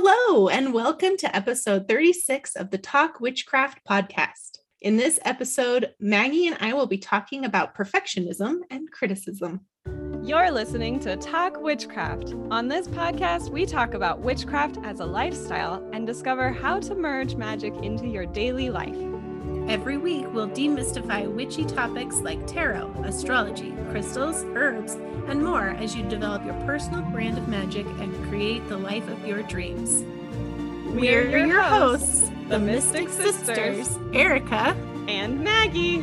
Hello, and welcome to episode 36 of the Talk Witchcraft podcast. In this episode, Maggie and I will be talking about perfectionism and criticism. You're listening to Talk Witchcraft. On this podcast, we talk about witchcraft as a lifestyle and discover how to merge magic into your daily life. Every week, we'll demystify witchy topics like tarot, astrology, crystals, herbs, and more as you develop your personal brand of magic and create the life of your dreams. We're your hosts, the Mystic Sisters, Erica and Maggie.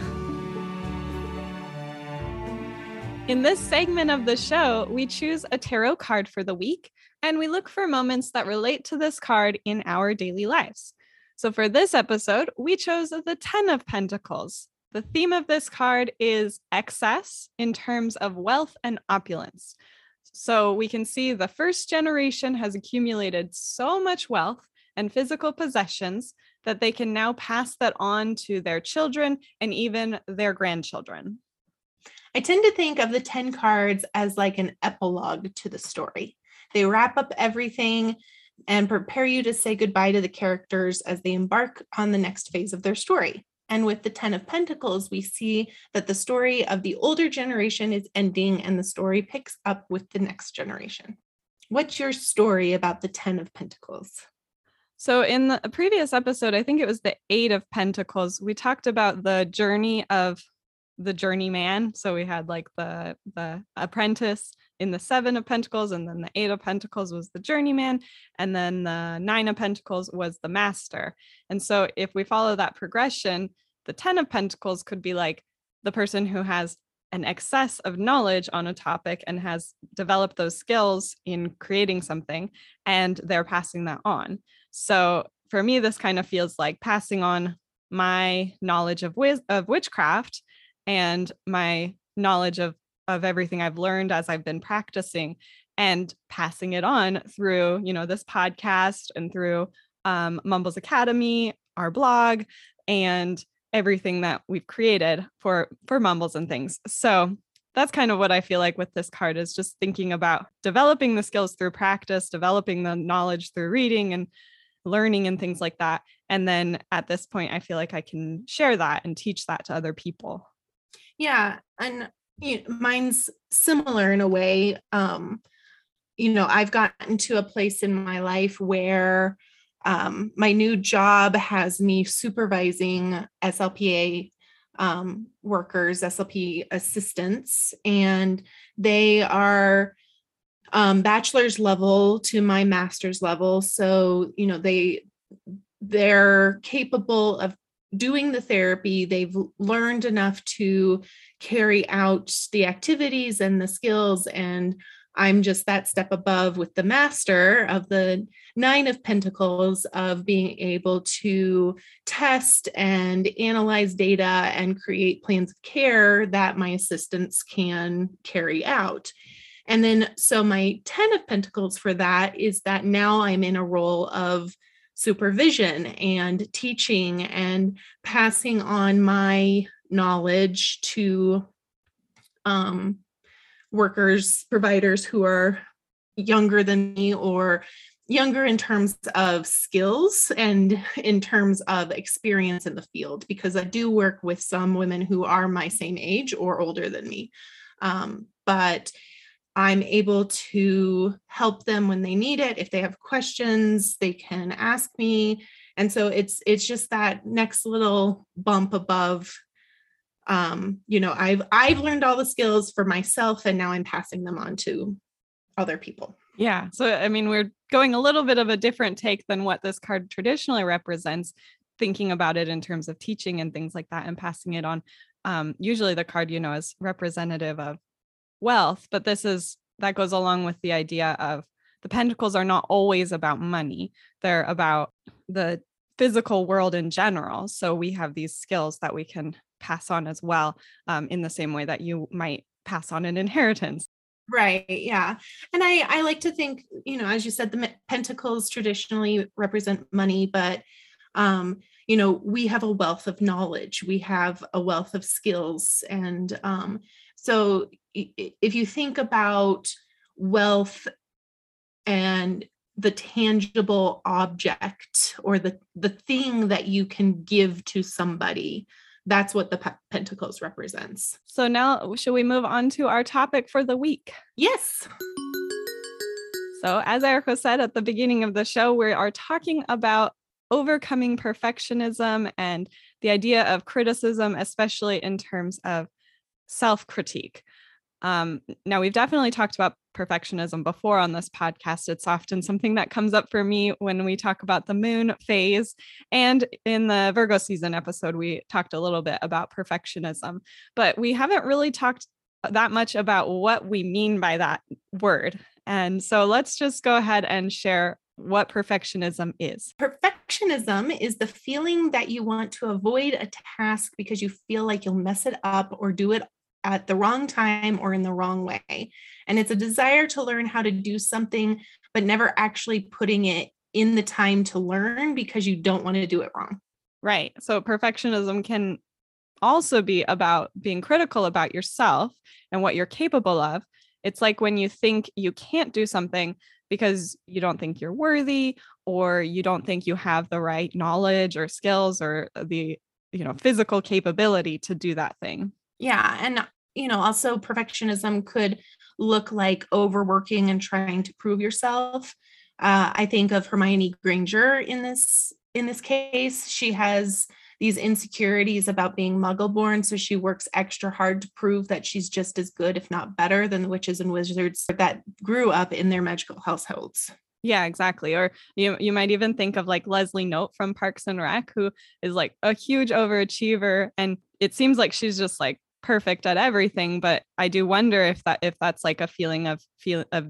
In this segment of the show, we choose a tarot card for the week, and we look for moments that relate to this card in our daily lives. So for this episode, we chose the Ten of Pentacles. The theme of this card is excess in terms of wealth and opulence. So we can see the first generation has accumulated so much wealth and physical possessions that they can now pass that on to their children and even their grandchildren. I tend to think of the 10 cards as like an epilogue to the story. They wrap up everything and prepare you to say goodbye to the characters as they embark on the next phase of their story. And with the Ten of Pentacles, we see that the story of the older generation is ending and the story picks up with the next generation. What's your story about the Ten of Pentacles? So in the previous episode, I think it was the Eight of Pentacles, we talked about the journey of the journeyman. So we had like the apprentice in the Seven of Pentacles, and then the Eight of Pentacles was the journeyman, and then the Nine of Pentacles was the master. And so if we follow that progression, the Ten of Pentacles could be like the person who has an excess of knowledge on a topic and has developed those skills in creating something, and they're passing that on. So for me, this kind of feels like passing on my knowledge of witchcraft and my knowledge of everything I've learned as I've been practicing, and passing it on through, this podcast and through Mumbles Academy, our blog, and everything that we've created for Mumbles and Things. So that's kind of what I feel like with this card, is just thinking about developing the skills through practice, developing the knowledge through reading and learning and things like that. And then at this point, I feel like I can share that and teach that to other people. Yeah. And mine's similar in a way. I've gotten to a place in my life where my new job has me supervising SLPA workers, SLP assistants, and they are bachelor's level to my master's level. So, they're capable of doing the therapy. They've learned enough to carry out the activities and the skills. And I'm just that step above with the master of the Nine of Pentacles, of being able to test and analyze data and create plans of care that my assistants can carry out. And then, so my Ten of Pentacles for that is that now I'm in a role of supervision and teaching and passing on my knowledge to workers, providers who are younger than me, or younger in terms of skills and in terms of experience in the field, because I do work with some women who are my same age or older than me. But I'm able to help them when they need it. If they have questions, they can ask me. And so it's just that next little bump above. I've learned all the skills for myself, and now I'm passing them on to other people. Yeah. So, we're going a little bit of a different take than what this card traditionally represents, thinking about it in terms of teaching and things like that and passing it on. Usually the card, is representative of wealth, but that goes along with the idea of the pentacles are not always about money. They're about the physical world in general. So we have these skills that we can pass on as well, in the same way that you might pass on an inheritance. Right. Yeah. And I like to think, as you said, the pentacles traditionally represent money, but we have a wealth of knowledge, we have a wealth of skills. And so if you think about wealth and the tangible object or the thing that you can give to somebody. That's what the Pentacles represents. So now should we move on to our topic for the week? Yes. So as Erica said at the beginning of the show, we are talking about overcoming perfectionism and the idea of criticism, especially in terms of self-critique. Now, we've definitely talked about perfectionism before on this podcast. It's often something that comes up for me when we talk about the moon phase. And in the Virgo season episode, we talked a little bit about perfectionism, but we haven't really talked that much about what we mean by that word. And so let's just go ahead and share what perfectionism is. Perfectionism is the feeling that you want to avoid a task because you feel like you'll mess it up or do it at the wrong time or in the wrong way. And it's a desire to learn how to do something, but never actually putting it in the time to learn because you don't want to do it wrong. Right. So perfectionism can also be about being critical about yourself and what you're capable of. It's like when you think you can't do something because you don't think you're worthy, or you don't think you have the right knowledge or skills or the, physical capability to do that thing. Yeah. And also perfectionism could look like overworking and trying to prove yourself. I think of Hermione Granger in this case. She has these insecurities about being muggle-born, so she works extra hard to prove that she's just as good, if not better, than the witches and wizards that grew up in their magical households. Yeah, exactly. Or you might even think of like Leslie Knope from Parks and Rec, who is like a huge overachiever, and it seems like she's just like perfect at everything. But I do wonder if that's like a feeling of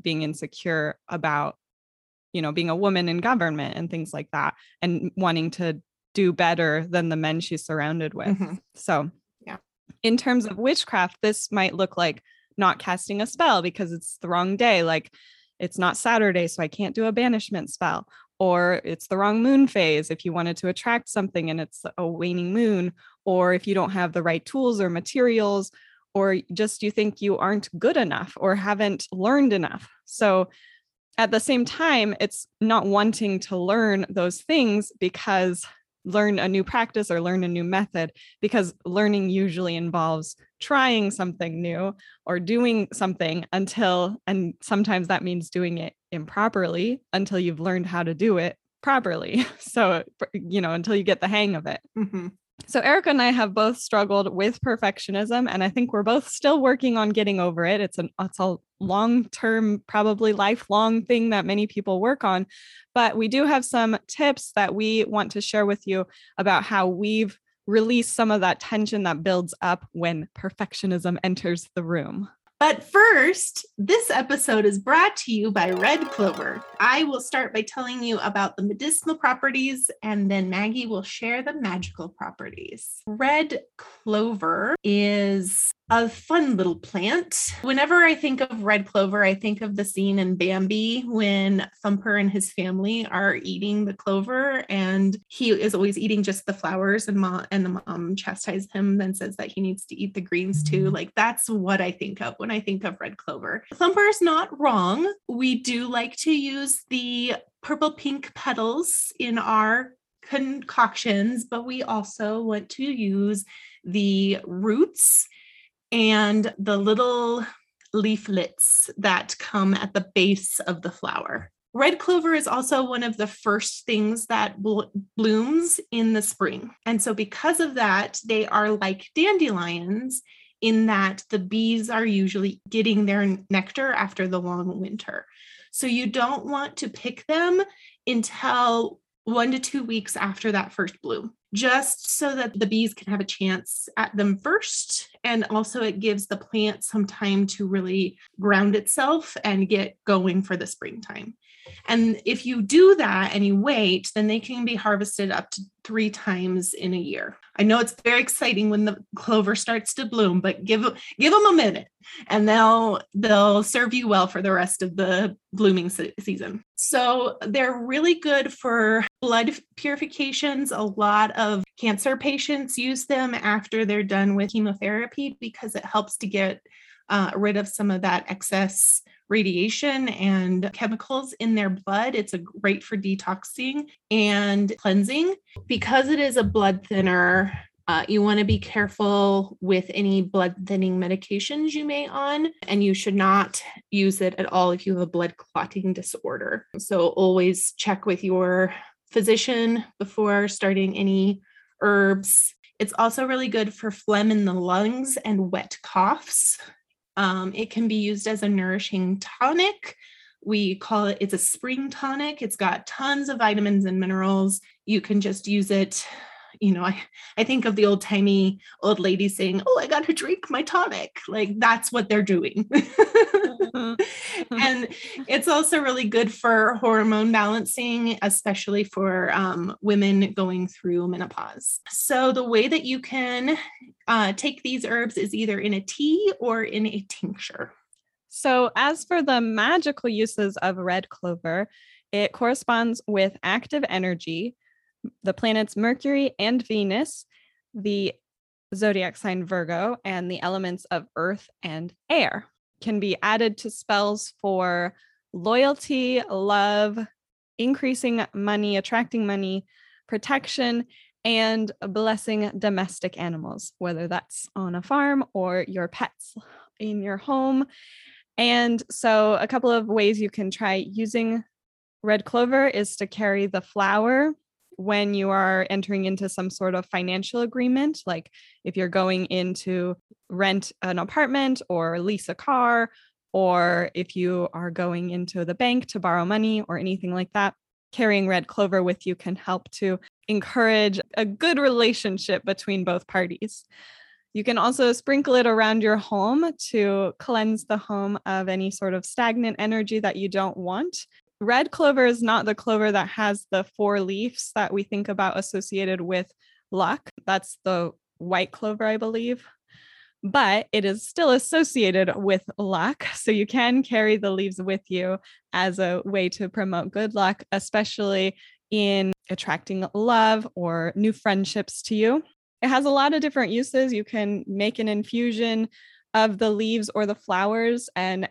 being insecure about, being a woman in government and things like that, and wanting to do better than the men she's surrounded with. Mm-hmm. So yeah, in terms of witchcraft, this might look like not casting a spell because it's the wrong day. Like it's not Saturday, so I can't do a banishment spell, or it's the wrong moon phase if you wanted to attract something and it's a waning moon, or if you don't have the right tools or materials, or just you think you aren't good enough or haven't learned enough. So at the same time, it's not wanting to learn those things because learn a new practice or learn a new method, because learning usually involves trying something new or doing something and sometimes that means doing it improperly until you've learned how to do it properly. So, until you get the hang of it. Mm-hmm. So Erica and I have both struggled with perfectionism, and I think we're both still working on getting over it. It's a long-term, probably lifelong thing that many people work on, but we do have some tips that we want to share with you about how we've released some of that tension that builds up when perfectionism enters the room. But first, this episode is brought to you by Red Clover. I will start by telling you about the medicinal properties, and then Maggie will share the magical properties. Red Clover is a fun little plant. Whenever I think of red clover, I think of the scene in Bambi when Thumper and his family are eating the clover, and he is always eating just the flowers, and the mom chastises him and says that he needs to eat the greens too. Like, that's what I think of when I think of red clover. Thumper is not wrong. We do like to use the purple pink petals in our concoctions, but we also want to use the roots and the little leaflets that come at the base of the flower. Red clover is also one of the first things that blooms in the spring. And so because of that, they are like dandelions in that the bees are usually getting their nectar after the long winter. So you don't want to pick them until 1 to 2 weeks after that first bloom, just so that the bees can have a chance at them first. And also it gives the plant some time to really ground itself and get going for the springtime. And if you do that and you wait, then they can be harvested up to 3 times in a year. I know it's very exciting when the clover starts to bloom, but give them a minute and they'll serve you well for the rest of the blooming season. So they're really good for blood purifications. A lot of cancer patients use them after they're done with chemotherapy because it helps to get rid of some of that excess radiation and chemicals in their blood. It's great for detoxing and cleansing. Because it is a blood thinner, you want to be careful with any blood thinning medications you may on, and you should not use it at all if you have a blood clotting disorder. So always check with your physician before starting any herbs. It's also really good for phlegm in the lungs and wet coughs. It can be used as a nourishing tonic. We call it, it's a spring tonic. It's got tons of vitamins and minerals. You can just use it. You know, I think of the old timey old lady saying, "Oh, I got to drink my tonic." Like that's what they're doing. And it's also really good for hormone balancing, especially for women going through menopause. So the way that you can take these herbs is either in a tea or in a tincture. So as for the magical uses of red clover, it corresponds with active energy, the planets Mercury and Venus, the zodiac sign Virgo, and the elements of earth and air. Can be added to spells for loyalty, love, increasing money, attracting money, protection, and blessing domestic animals, whether that's on a farm or your pets in your home. And so a couple of ways you can try using red clover is to carry the flower when you are entering into some sort of financial agreement, like if you're going in to rent an apartment or lease a car, or if you are going into the bank to borrow money or anything like that, carrying red clover with you can help to encourage a good relationship between both parties. You can also sprinkle it around your home to cleanse the home of any sort of stagnant energy that you don't want. Red clover is not the clover that has the four leaves that we think about associated with luck. That's the white clover, I believe, but it is still associated with luck. So you can carry the leaves with you as a way to promote good luck, especially in attracting love or new friendships to you. It has a lot of different uses. You can make an infusion of the leaves or the flowers and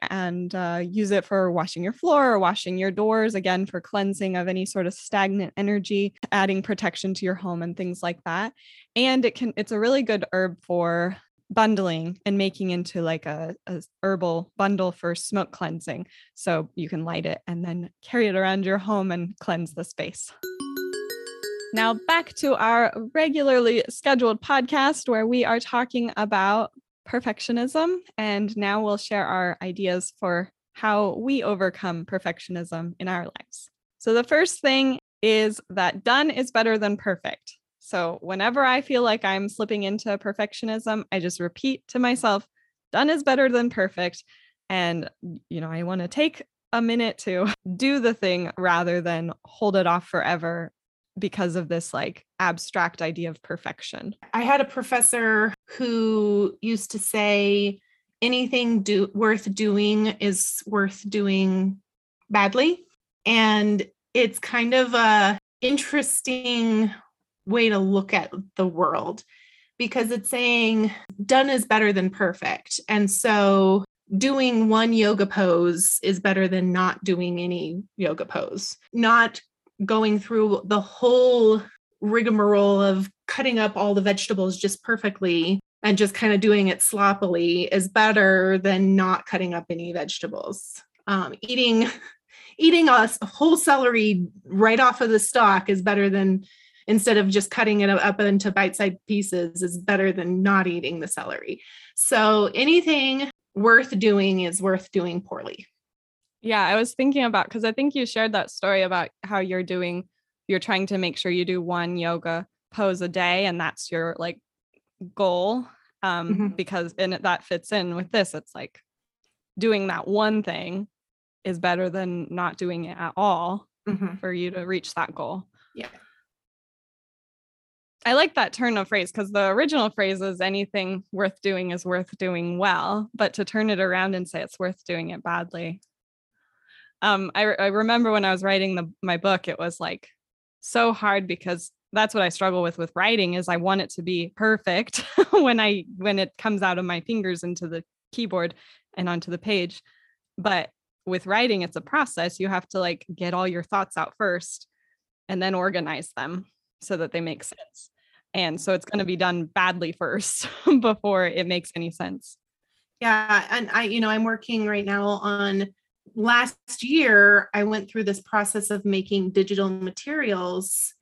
use it for washing your floor or washing your doors, again, for cleansing of any sort of stagnant energy, adding protection to your home and things like that. And it's a really good herb for bundling and making into like a herbal bundle for smoke cleansing. So you can light it and then carry it around your home and cleanse the space. Now back to our regularly scheduled podcast where we are talking about perfectionism, and now we'll share our ideas for how we overcome perfectionism in our lives. So the first thing is that done is better than perfect. So whenever I feel like I'm slipping into perfectionism, I just repeat to myself, done is better than perfect. And, you know, I want to take a minute to do the thing rather than hold it off forever because of this like abstract idea of perfection. I had a professor who used to say anything worth doing is worth doing badly. And it's kind of an interesting way to look at the world because it's saying done is better than perfect. And so doing one yoga pose is better than not doing any yoga pose. Not going through the whole rigmarole of cutting up all the vegetables just perfectly and just kind of doing it sloppily is better than not cutting up any vegetables. Eating a whole celery right off of the stalk is better than, instead of just cutting it up into bite-sized pieces, is better than not eating the celery. So anything worth doing is worth doing poorly. Yeah, I was thinking about, because I think you shared that story about how you're trying to make sure you do one yoga pose a day, and that's your like goal, because and that fits in with this. It's like doing that one thing is better than not doing it at all for you to reach that goal. Yeah. I like that turn of phrase because the original phrase is anything worth doing is worth doing well, but to turn it around and say it's worth doing it badly. I remember when I was writing my book, it was like so hard because that's what I struggle with writing is I want it to be perfect when it comes out of my fingers into the keyboard and onto the page, but with writing, it's a process. You have to like get all your thoughts out first and then organize them so that they make sense. And so it's going to be done badly first before it makes any sense. Yeah. And I'm working right now on last year, I went through this process of making digital materials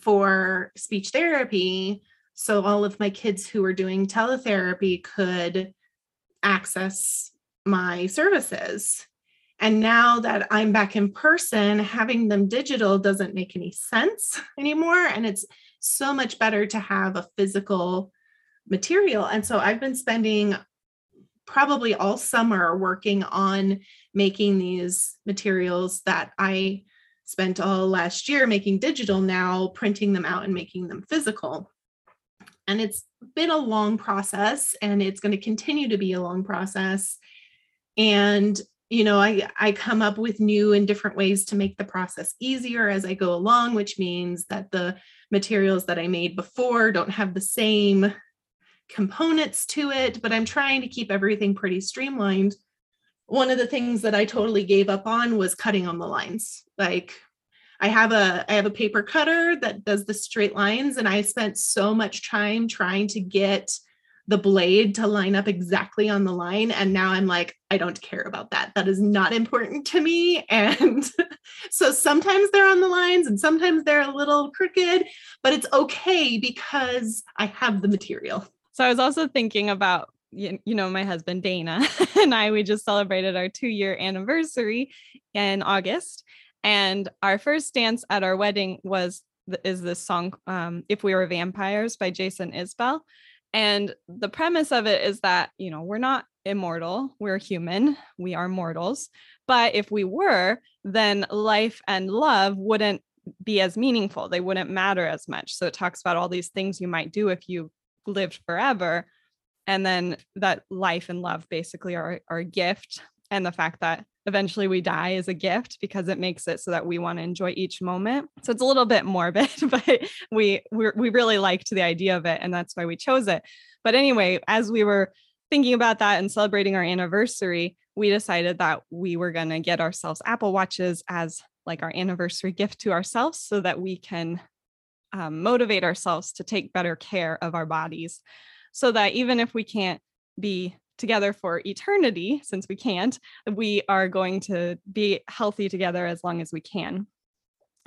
for speech therapy. So all of my kids who were doing teletherapy could access my services. And now that I'm back in person, having them digital doesn't make any sense anymore. And it's so much better to have a physical material. And so I've been spending probably all summer working on making these materials that I spent all last year making digital, now printing them out and making them physical. And it's been a long process, and it's going to continue to be a long process. And, I come up with new and different ways to make the process easier as I go along, which means that the materials that I made before don't have the same components to it, but I'm trying to keep everything pretty streamlined. One of the things that I totally gave up on was cutting on the lines. Like I have a paper cutter that does the straight lines, and I spent so much time trying to get the blade to line up exactly on the line. And now I'm like, I don't care about that. That is not important to me. And so sometimes they're on the lines and sometimes they're a little crooked, but it's okay because I have the material. So I was also thinking about, my husband, Dana, and we just celebrated our 2-year anniversary in August. And our first dance at our wedding is this song, If We Were Vampires by Jason Isbell. And the premise of it is that, we're not immortal, we're human, we are mortals. But if we were, then life and love wouldn't be as meaningful. They wouldn't matter as much. So it talks about all these things you might do if you lived forever. And then that life and love basically are a gift. And the fact that eventually we die is a gift because it makes it so that we want to enjoy each moment. So it's a little bit morbid, but we really liked the idea of it. And that's why we chose it. But anyway, as we were thinking about that and celebrating our anniversary, we decided that we were going to get ourselves Apple Watches as like our anniversary gift to ourselves so that we can motivate ourselves to take better care of our bodies, so that even if we can't be together for eternity, since we can't, we are going to be healthy together as long as we can.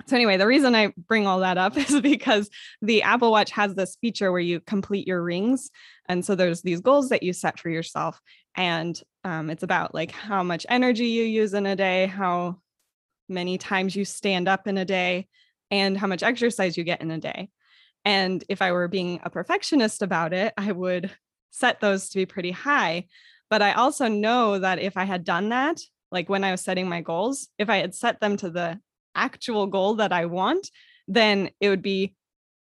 So anyway, the reason I bring all that up is because the Apple Watch has this feature where you complete your rings. And so there's these goals that you set for yourself. And it's about like how much energy you use in a day, how many times you stand up in a day, and how much exercise you get in a day. And if I were being a perfectionist about it, I would set those to be pretty high. But I also know that if I had done that, like when I was setting my goals, if I had set them to the actual goal that I want, then it would be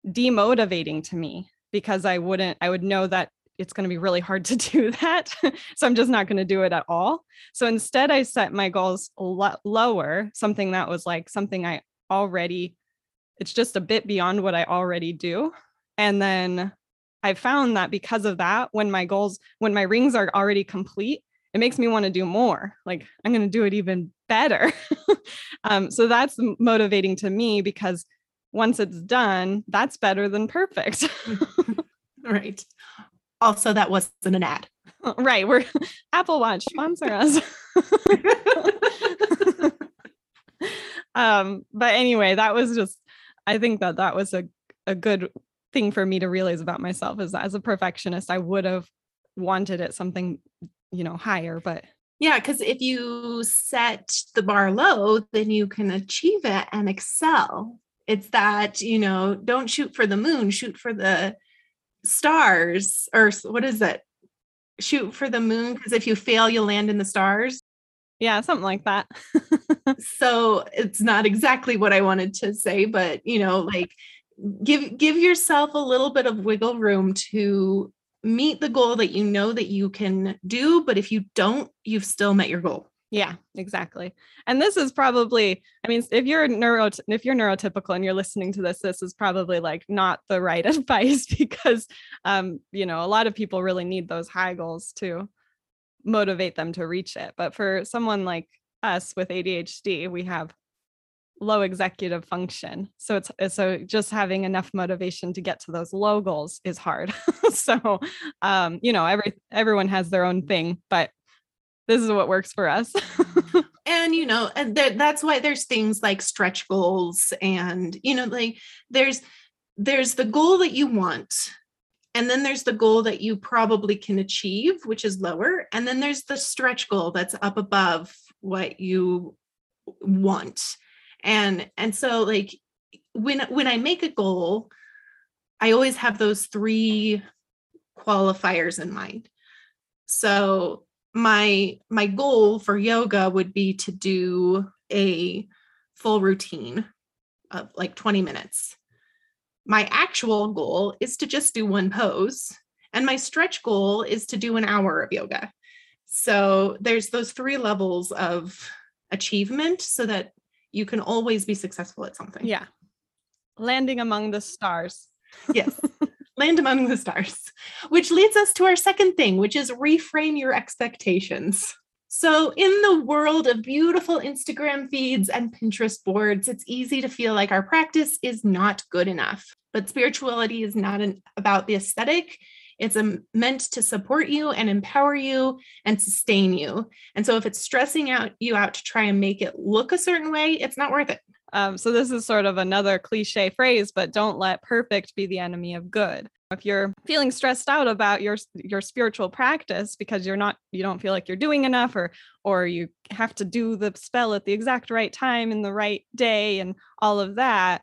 demotivating to me because I would know that it's going to be really hard to do that. So I'm just not going to do it at all. So instead I set my goals a lot lower, something that was like something I already, it's just a bit beyond what I already do. And then I found that because of that, when my rings are already complete, it makes me want to do more. Like I'm going to do it even better. So that's motivating to me because once it's done, that's better than perfect. Right. Also, that wasn't an ad. Right. We're Apple Watch, sponsor us. But anyway, that was just, I think that was a good thing for me to realize about myself, is that as a perfectionist, I would have wanted it something, higher, but yeah. 'Cause if you set the bar low, then you can achieve it and excel. It's that, don't shoot for the moon, shoot for the stars, or what is it? Shoot for the moon. 'Cause if you fail, you land in the stars. Yeah. Something like that. So it's not exactly what I wanted to say, but give yourself a little bit of wiggle room to meet the goal that that you can do, but if you don't, you've still met your goal. Yeah, exactly. And this is probably, if you're neurotypical and you're listening to this, this is probably like not the right advice because, a lot of people really need those high goals to motivate them to reach it. But for someone like us with ADHD, we have low executive function. So so just having enough motivation to get to those low goals is hard. So, you know, everyone has their own thing, but this is what works for us. And, you know, that's why there's things like stretch goals and, you know, like there's the goal that you want. And then there's the goal that you probably can achieve, which is lower. And then there's the stretch goal that's up above what you want. And so like when I make a goal, I always have those three qualifiers in mind. So my goal for yoga would be to do a full routine of like 20 minutes. My actual goal is to just do one pose, and my stretch goal is to do an hour of yoga. So there's those three levels of achievement so that you can always be successful at something. Yeah. Landing among the stars. Yes. Land among the stars, which leads us to our second thing, which is reframe your expectations. So in the world of beautiful Instagram feeds and Pinterest boards, it's easy to feel like our practice is not good enough. But spirituality is not about the aesthetic. It's meant to support you and empower you and sustain you. And so if it's stressing you out to try and make it look a certain way, it's not worth it. So this is sort of another cliche phrase, but don't let perfect be the enemy of good. If you're feeling stressed out about your spiritual practice because you don't feel like you're doing enough or you have to do the spell at the exact right time in the right day and all of that,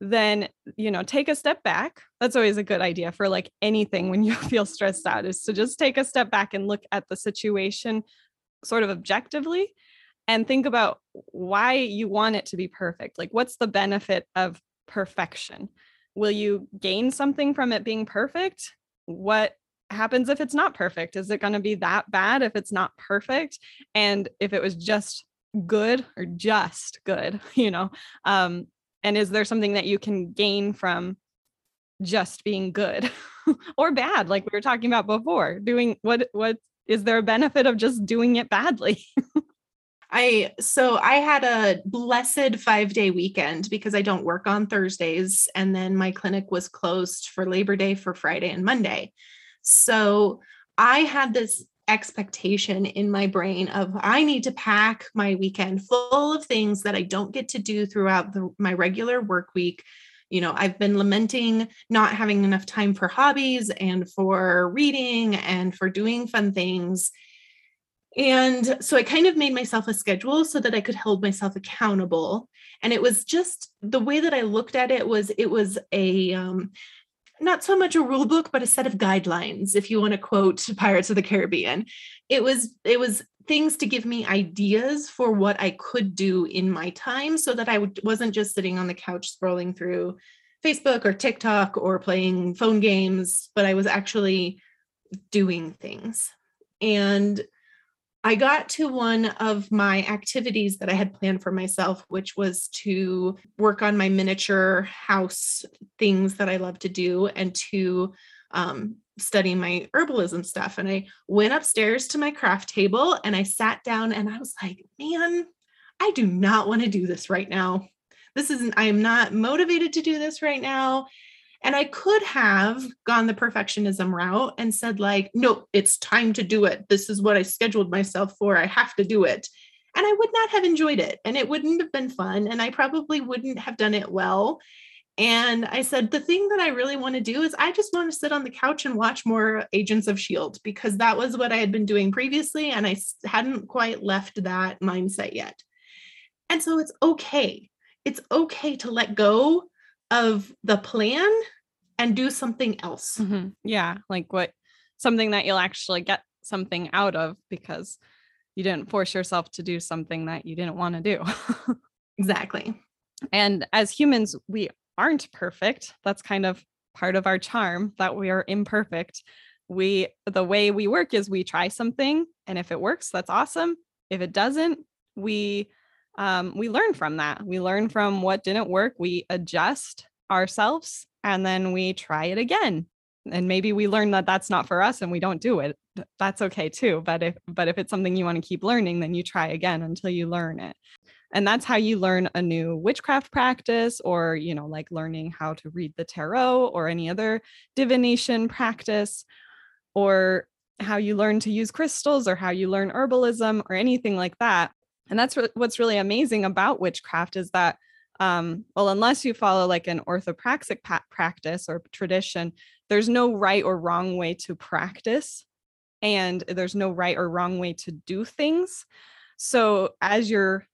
then, you know, take a step back. That's always a good idea for like anything when you feel stressed out, is to just take a step back and look at the situation sort of objectively and think about why you want it to be perfect. Like, what's the benefit of perfection? Will you gain something from it being perfect? What happens if it's not perfect? Is it going to be that bad if it's not perfect? And if it was just good or just good, you know, and is there something that you can gain from just being good or bad? Like we were talking about before, doing what is there a benefit of just doing it badly? I had a blessed 5-day weekend because I don't work on Thursdays. And then my clinic was closed for Labor Day for Friday and Monday. So I had this expectation in my brain of I need to pack my weekend full of things that I don't get to do throughout my regular work week. You know, I've been lamenting not having enough time for hobbies and for reading and for doing fun things. And so I kind of made myself a schedule so that I could hold myself accountable. And it was just the way that I looked at it was a, not so much a rule book, but a set of guidelines. If you want to quote Pirates of the Caribbean, it was things to give me ideas for what I could do in my time so that I wasn't just sitting on the couch scrolling through Facebook or TikTok or playing phone games, but I was actually doing things. And I got to one of my activities that I had planned for myself, which was to work on my miniature house things that I love to do and to study my herbalism stuff. And I went upstairs to my craft table and I sat down and I was like, man, I do not want to do this right now. I am not motivated to do this right now. And I could have gone the perfectionism route and said like, no, it's time to do it. This is what I scheduled myself for. I have to do it. And I would not have enjoyed it. And it wouldn't have been fun. And I probably wouldn't have done it well. And I said, the thing that I really want to do is I just want to sit on the couch and watch more Agents of S.H.I.E.L.D. because that was what I had been doing previously. And I hadn't quite left that mindset yet. And so it's okay. It's okay to let go of the plan and do something else. Mm-hmm. Yeah. Like something that you'll actually get something out of because you didn't force yourself to do something that you didn't want to do. Exactly. And as humans, we aren't perfect. That's kind of part of our charm, that we are imperfect. The way we work is we try something, and if it works, that's awesome. If it doesn't, we learn from that. We learn from what didn't work. We adjust ourselves and then we try it again. And maybe we learn that that's not for us and we don't do it. That's okay too. But if it's something you want to keep learning, then you try again until you learn it. And that's how you learn a new witchcraft practice, or, you know, like learning how to read the tarot or any other divination practice, or how you learn to use crystals, or how you learn herbalism or anything like that. And that's what's really amazing about witchcraft is that, well, unless you follow like an orthopraxic practice or tradition, there's no right or wrong way to practice, and there's no right or wrong way to do things. So as you're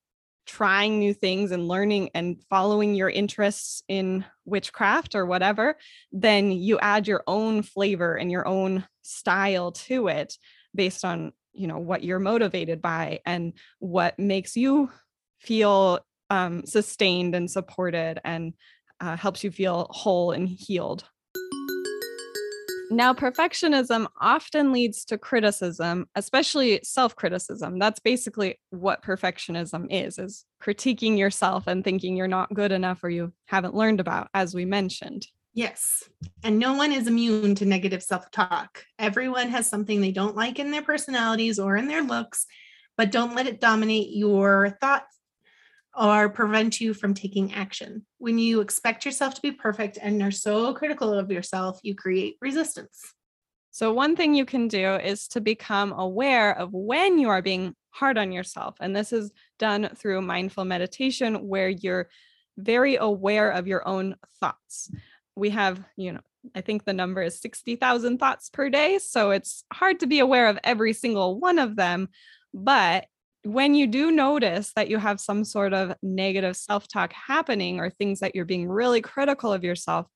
trying new things and learning and following your interests in witchcraft or whatever, then you add your own flavor and your own style to it based on, you know, what you're motivated by and what makes you feel sustained and supported and helps you feel whole and healed. Now, perfectionism often leads to criticism, especially self-criticism. That's basically what perfectionism is critiquing yourself and thinking you're not good enough or you haven't learned about, as we mentioned. Yes. And no one is immune to negative self-talk. Everyone has something they don't like in their personalities or in their looks, but don't let it dominate your thoughts or prevent you from taking action. When you expect yourself to be perfect and are so critical of yourself, you create resistance. So one thing you can do is to become aware of when you are being hard on yourself. And this is done through mindful meditation, where you're very aware of your own thoughts. We have, you know, I think the number is 60,000 thoughts per day. So it's hard to be aware of every single one of them, but when you do notice that you have some sort of negative self-talk happening or things that you're being really critical of yourself,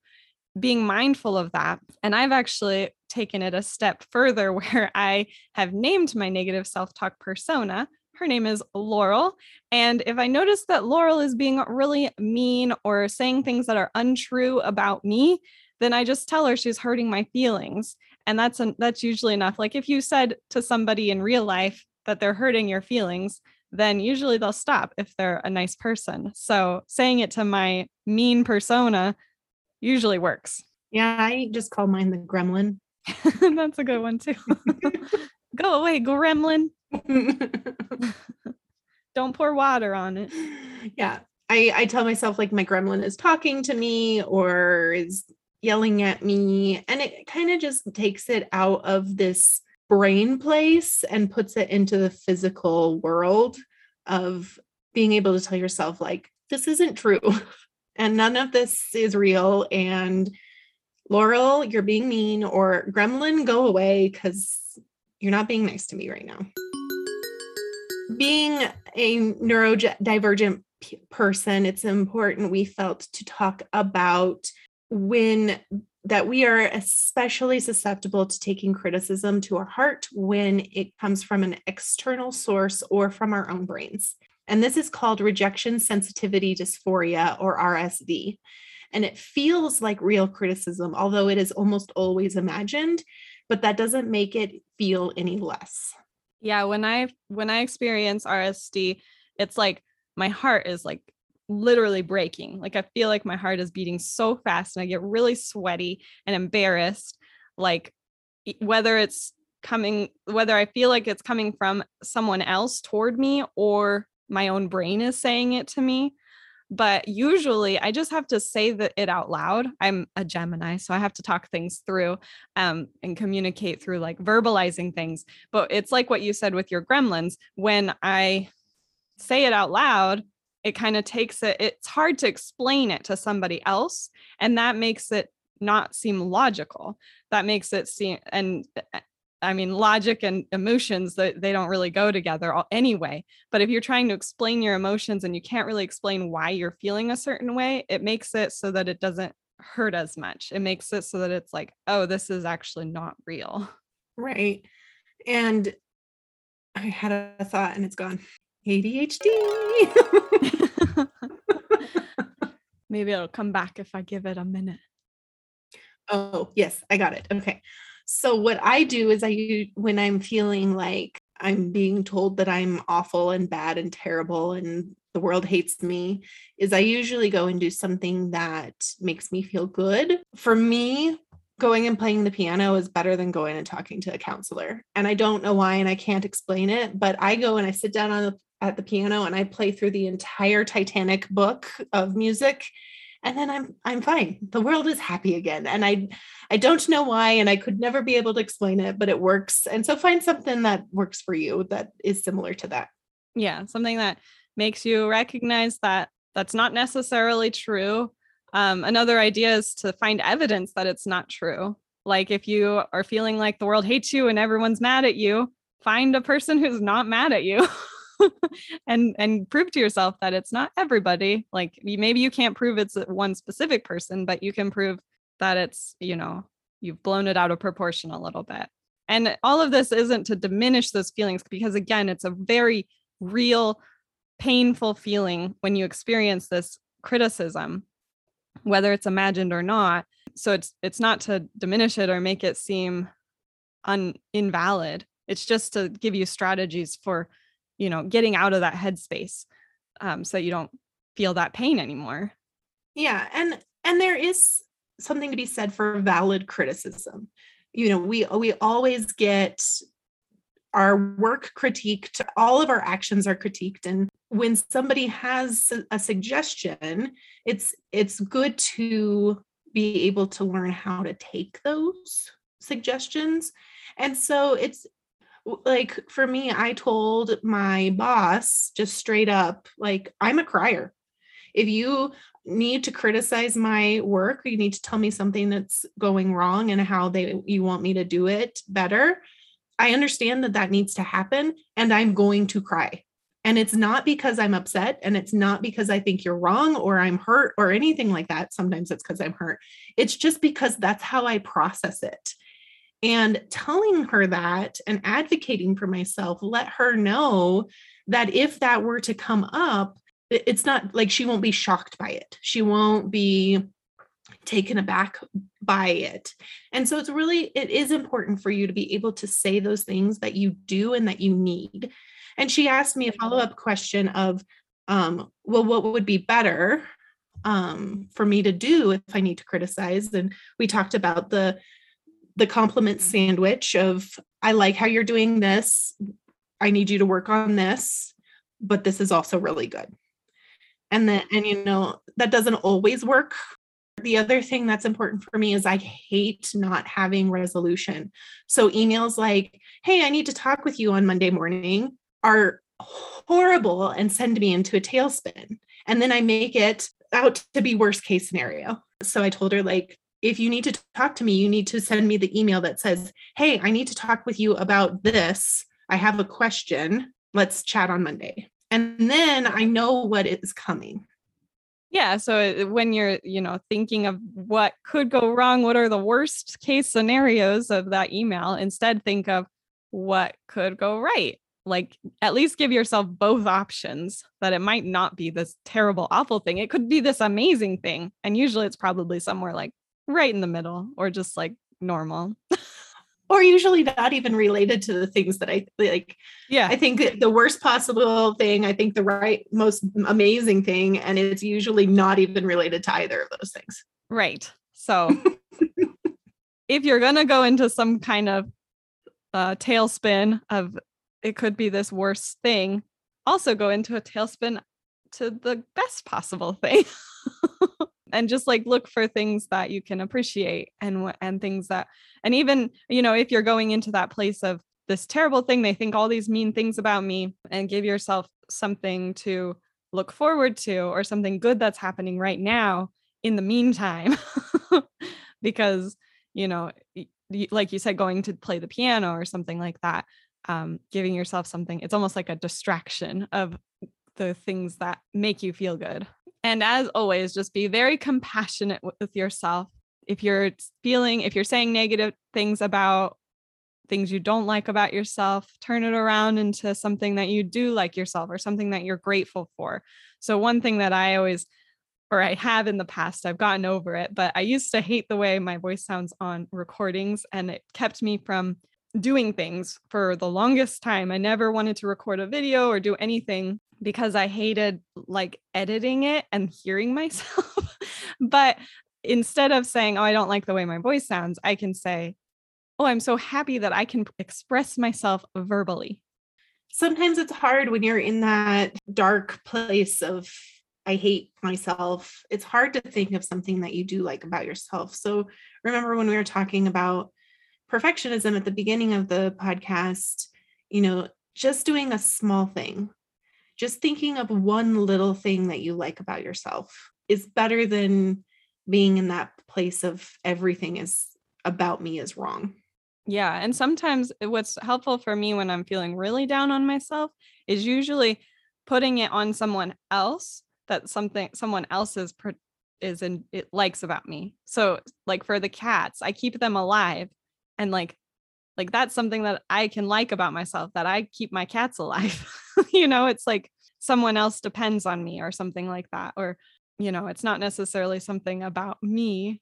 being mindful of that. And I've actually taken it a step further, where I have named my negative self-talk persona. Her name is Laurel. And if I notice that Laurel is being really mean or saying things that are untrue about me, then I just tell her she's hurting my feelings. And that's usually enough. Like if you said to somebody in real life that they're hurting your feelings, then usually they'll stop if they're a nice person. So saying it to my mean persona usually works. Yeah, I just call mine the gremlin. That's a good one too. Go away, gremlin. Don't pour water on it. Yeah, I tell myself like my gremlin is talking to me or is yelling at me. And it kind of just takes it out of this brain place and puts it into the physical world of being able to tell yourself like, this isn't true and none of this is real. And Laurel, you're being mean, or gremlin, go away, because you're not being nice to me right now. Being a neurodivergent person, it's important, we felt, to talk about that we are especially susceptible to taking criticism to our heart when it comes from an external source or from our own brains. And this is called rejection sensitivity dysphoria, or RSD. And it feels like real criticism, although it is almost always imagined, but that doesn't make it feel any less. Yeah, when I experience RSD, it's like my heart is like literally breaking. Like I feel like my heart is beating so fast, and I get really sweaty and embarrassed, like whether I feel like it's coming from someone else toward me or my own brain is saying it to me. But usually I just have to say it out loud. I'm a Gemini, so I have to talk things through and communicate through like verbalizing things. But it's like what you said with your gremlins. When I say it out loud, it kind of takes it, it's hard to explain it to somebody else. And that makes it not seem logical. That makes it seem, and I mean, logic and emotions, they don't really go together anyway. But if you're trying to explain your emotions and you can't really explain why you're feeling a certain way, it makes it so that it doesn't hurt as much. It makes it so that it's like, oh, this is actually not real. Right. And I had a thought and it's gone. ADHD. Maybe it'll come back if I give it a minute. Oh, yes, I got it. Okay. So what I do is when I'm feeling like I'm being told that I'm awful and bad and terrible and the world hates me, is I usually go and do something that makes me feel good. For me, Going and playing the piano is better than going and talking to a counselor. And I don't know why, and I can't explain it, but I go and I sit down at the piano and I play through the entire Titanic book of music. And then I'm fine. The world is happy again. And I don't know why, and I could never be able to explain it, but it works. And so find something that works for you that is similar to that. Yeah. Something that makes you recognize that that's not necessarily true. Another idea is to find evidence that it's not true. Like if you are feeling like the world hates you and everyone's mad at you, find a person who's not mad at you. and prove to yourself that it's not everybody. Like maybe you can't prove it's one specific person, but you can prove that it's, you know, you've blown it out of proportion a little bit. And all of this isn't to diminish those feelings, because again, it's a very real, painful feeling when you experience this criticism, whether it's imagined or not. So it's not to diminish it or make it seem invalid. It's just to give you strategies for, you know, getting out of that headspace, so you don't feel that pain anymore. Yeah. And there is something to be said for valid criticism. You know, we always get our work critiqued. All of our actions are critiqued. And when somebody has a suggestion, it's good to be able to learn how to take those suggestions. And so it's, like for me, I told my boss just straight up, like, I'm a crier. If you need to criticize my work, you need to tell me something that's going wrong and how you want me to do it better. I understand that needs to happen, and I'm going to cry. And it's not because I'm upset, and it's not because I think you're wrong or I'm hurt or anything like that. Sometimes it's because I'm hurt. It's just because that's how I process it. And telling her that and advocating for myself, let her know that if that were to come up, it's not like she won't be shocked by it. She won't be taken aback by it. And so it is important for you to be able to say those things that you do and that you need. And she asked me a follow-up question of, well, what would be better for me to do if I need to criticize? And we talked about the compliment sandwich of, I like how you're doing this. I need you to work on this, but this is also really good. And you know, that doesn't always work. The other thing that's important for me is I hate not having resolution. So emails like, hey, I need to talk with you on Monday morning are horrible and send me into a tailspin. And then I make it out to be worst case scenario. So I told her, like, if you need to talk to me, you need to send me the email that says, hey, I need to talk with you about this. I have a question. Let's chat on Monday. And then I know what is coming. Yeah. So when you're, you know, thinking of what could go wrong, what are the worst case scenarios of that email? Instead, think of what could go right. Like, at least give yourself both options, that it might not be this terrible, awful thing. It could be this amazing thing. And usually it's probably somewhere like right in the middle, or just like normal, or usually not even related to the things that I like. Yeah, I think the worst possible thing, I think the right, most amazing thing, and it's usually not even related to either of those things. Right. So if you're gonna go into some kind of tailspin of it could be this worst thing, also go into a tailspin to the best possible thing. And just like look for things that you can appreciate and things that, and even, you know, if you're going into that place of this terrible thing, they think all these mean things about me, and give yourself something to look forward to, or something good that's happening right now in the meantime, because, you know, like you said, going to play the piano or something like that, giving yourself something, it's almost like a distraction of the things that make you feel good. And as always, just be very compassionate with yourself. If you're saying negative things about things you don't like about yourself, turn it around into something that you do like yourself, or something that you're grateful for. So one thing that I have in the past, I've gotten over it, but I used to hate the way my voice sounds on recordings, and it kept me from doing things for the longest time. I never wanted to record a video or do anything because I hated like editing it and hearing myself. But instead of saying, oh, I don't like the way my voice sounds, I can say, oh, I'm so happy that I can express myself verbally. Sometimes it's hard when you're in that dark place of, I hate myself. It's hard to think of something that you do like about yourself. So remember when we were talking about perfectionism at the beginning of the podcast, you know, just doing a small thing, just thinking of one little thing that you like about yourself is better than being in that place of everything is about me is wrong. Yeah. And sometimes what's helpful for me when I'm feeling really down on myself is usually putting it on someone else, that something someone else is in it likes about me. So like for the cats, I keep them alive. And like that's something that I can like about myself, that I keep my cats alive. You know, it's like someone else depends on me or something like that. Or, you know, it's not necessarily something about me,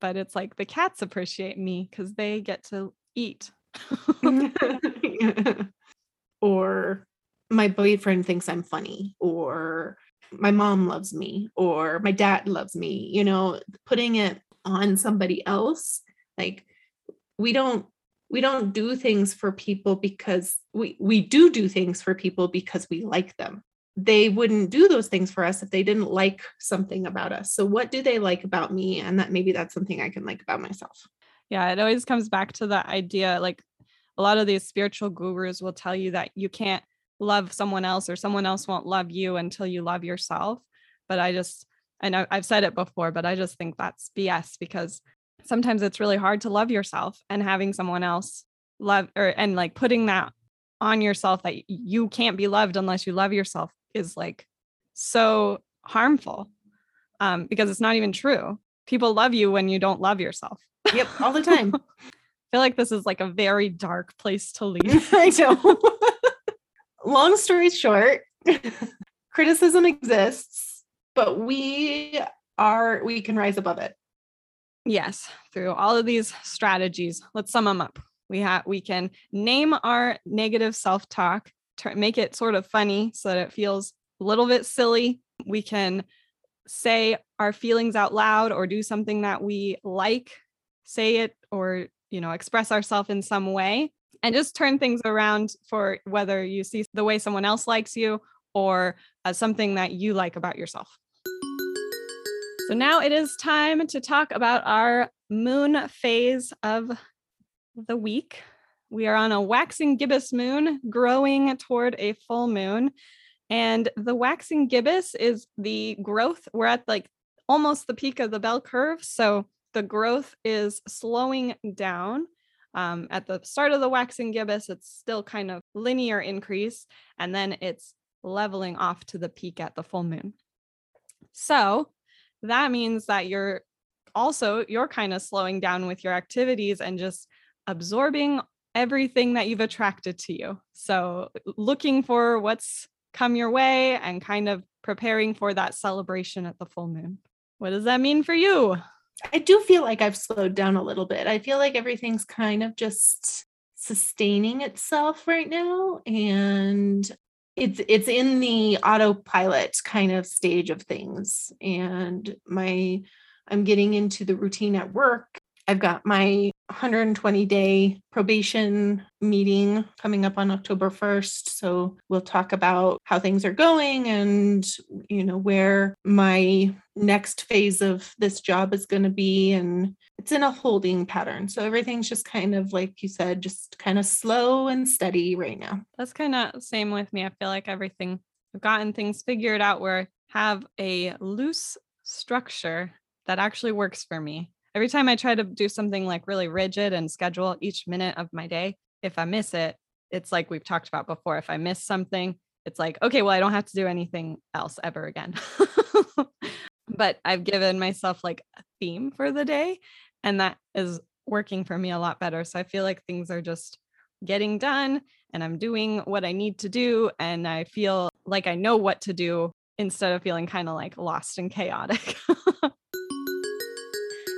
but it's like the cats appreciate me because they get to eat. Yeah. Or my boyfriend thinks I'm funny, or my mom loves me, or my dad loves me, you know, putting it on somebody else. Like we don't do things for people because we do things for people because we like them. They wouldn't do those things for us if they didn't like something about us. So what do they like about me? And that maybe that's something I can like about myself. Yeah. It always comes back to that idea. Like a lot of these spiritual gurus will tell you that you can't love someone else or someone else won't love you until you love yourself. But I've said it before, but I just think that's BS, because sometimes it's really hard to love yourself, and having someone else love and like putting that on yourself that you can't be loved unless you love yourself is like so harmful, because it's not even true. People love you when you don't love yourself. Yep. All the time. I feel like this is like a very dark place to leave. I know. Long story short, criticism exists, but we can rise above it. Yes, through all of these strategies. Let's sum them up. We can name our negative self-talk, make it sort of funny so that it feels a little bit silly. We can say our feelings out loud or do something that we like, say it, or, you know, express ourselves in some way. And just turn things around for whether you see the way someone else likes you or something that you like about yourself. So now it is time to talk about our moon phase of the week. We are on a waxing gibbous moon growing toward a full moon. And the waxing gibbous is the growth. We're at like almost the peak of the bell curve. So the growth is slowing down. At the start of the waxing gibbous, it's still kind of linear increase, and then it's leveling off to the peak at the full moon. So that means that you're kind of slowing down with your activities and just absorbing everything that you've attracted to you. So looking for what's come your way and kind of preparing for that celebration at the full moon. What does that mean for you? I do feel like I've slowed down a little bit. I feel like everything's kind of just sustaining itself right now. And it's in the autopilot kind of stage of things. And I'm getting into the routine at work. I've got my 120-day probation meeting coming up on October 1st. So we'll talk about how things are going and, you know, where my next phase of this job is going to be. And it's in a holding pattern. So everything's just kind of, like you said, just kind of slow and steady right now. That's kind of same with me. I feel like I've gotten things figured out where I have a loose structure that actually works for me. Every time I try to do something like really rigid and schedule each minute of my day, if I miss it, it's like we've talked about before. If I miss something, it's like, okay, well, I don't have to do anything else ever again. But I've given myself like a theme for the day, and that is working for me a lot better. So I feel like things are just getting done, and I'm doing what I need to do. And I feel like I know what to do instead of feeling kind of like lost and chaotic.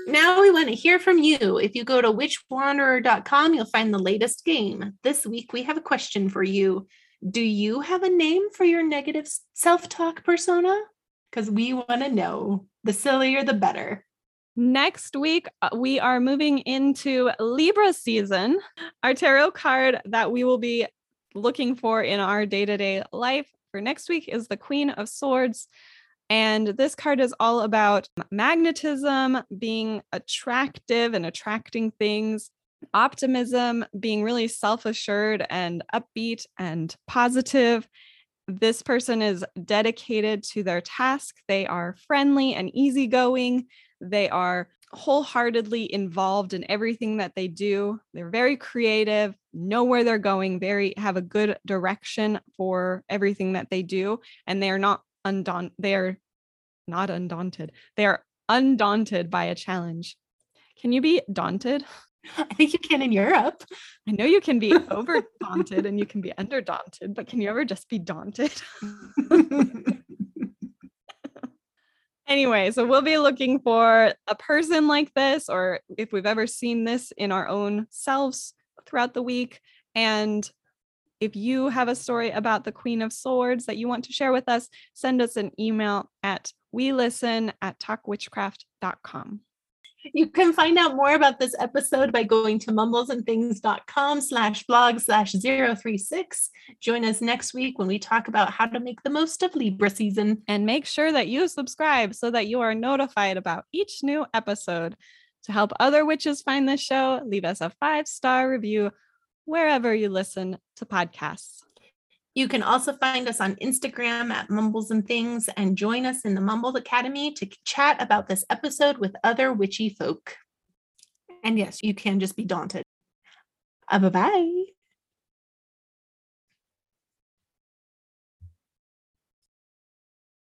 Now we want to hear from you. If you go to WitchWanderer.com, you'll find the latest game. This week, we have a question for you. Do you have a name for your negative self-talk persona? Because we want to know. The sillier, the better. Next week, we are moving into Libra season. Our tarot card that we will be looking for in our day-to-day life for next week is the Queen of Swords. And this card is all about magnetism, being attractive and attracting things, optimism, being really self-assured and upbeat and positive. This person is dedicated to their task. They are friendly and easygoing. They are wholeheartedly involved in everything that they do. They're very creative, know where they're going, have a good direction for everything that they do, and they are not undaunted. They are undaunted by a challenge. Can you be daunted? I think you can in Europe. I know you can be over daunted and you can be under daunted, but can you ever just be daunted? Anyway, so we'll be looking for a person like this, or if we've ever seen this in our own selves throughout the week. And if you have a story about the Queen of Swords that you want to share with us, send us an email at welisten@talkwitchcraft.com. You can find out more about this episode by going to mumblesandthings.com/blog/036. Join us next week when we talk about how to make the most of Libra season. And make sure that you subscribe so that you are notified about each new episode. To help other witches find this show, leave us a 5-star review wherever you listen to podcasts. You can also find us on Instagram at Mumbles and Things, and join us in the Mumbles Academy to chat about this episode with other witchy folk. And yes, you can just be daunted. Bye-bye.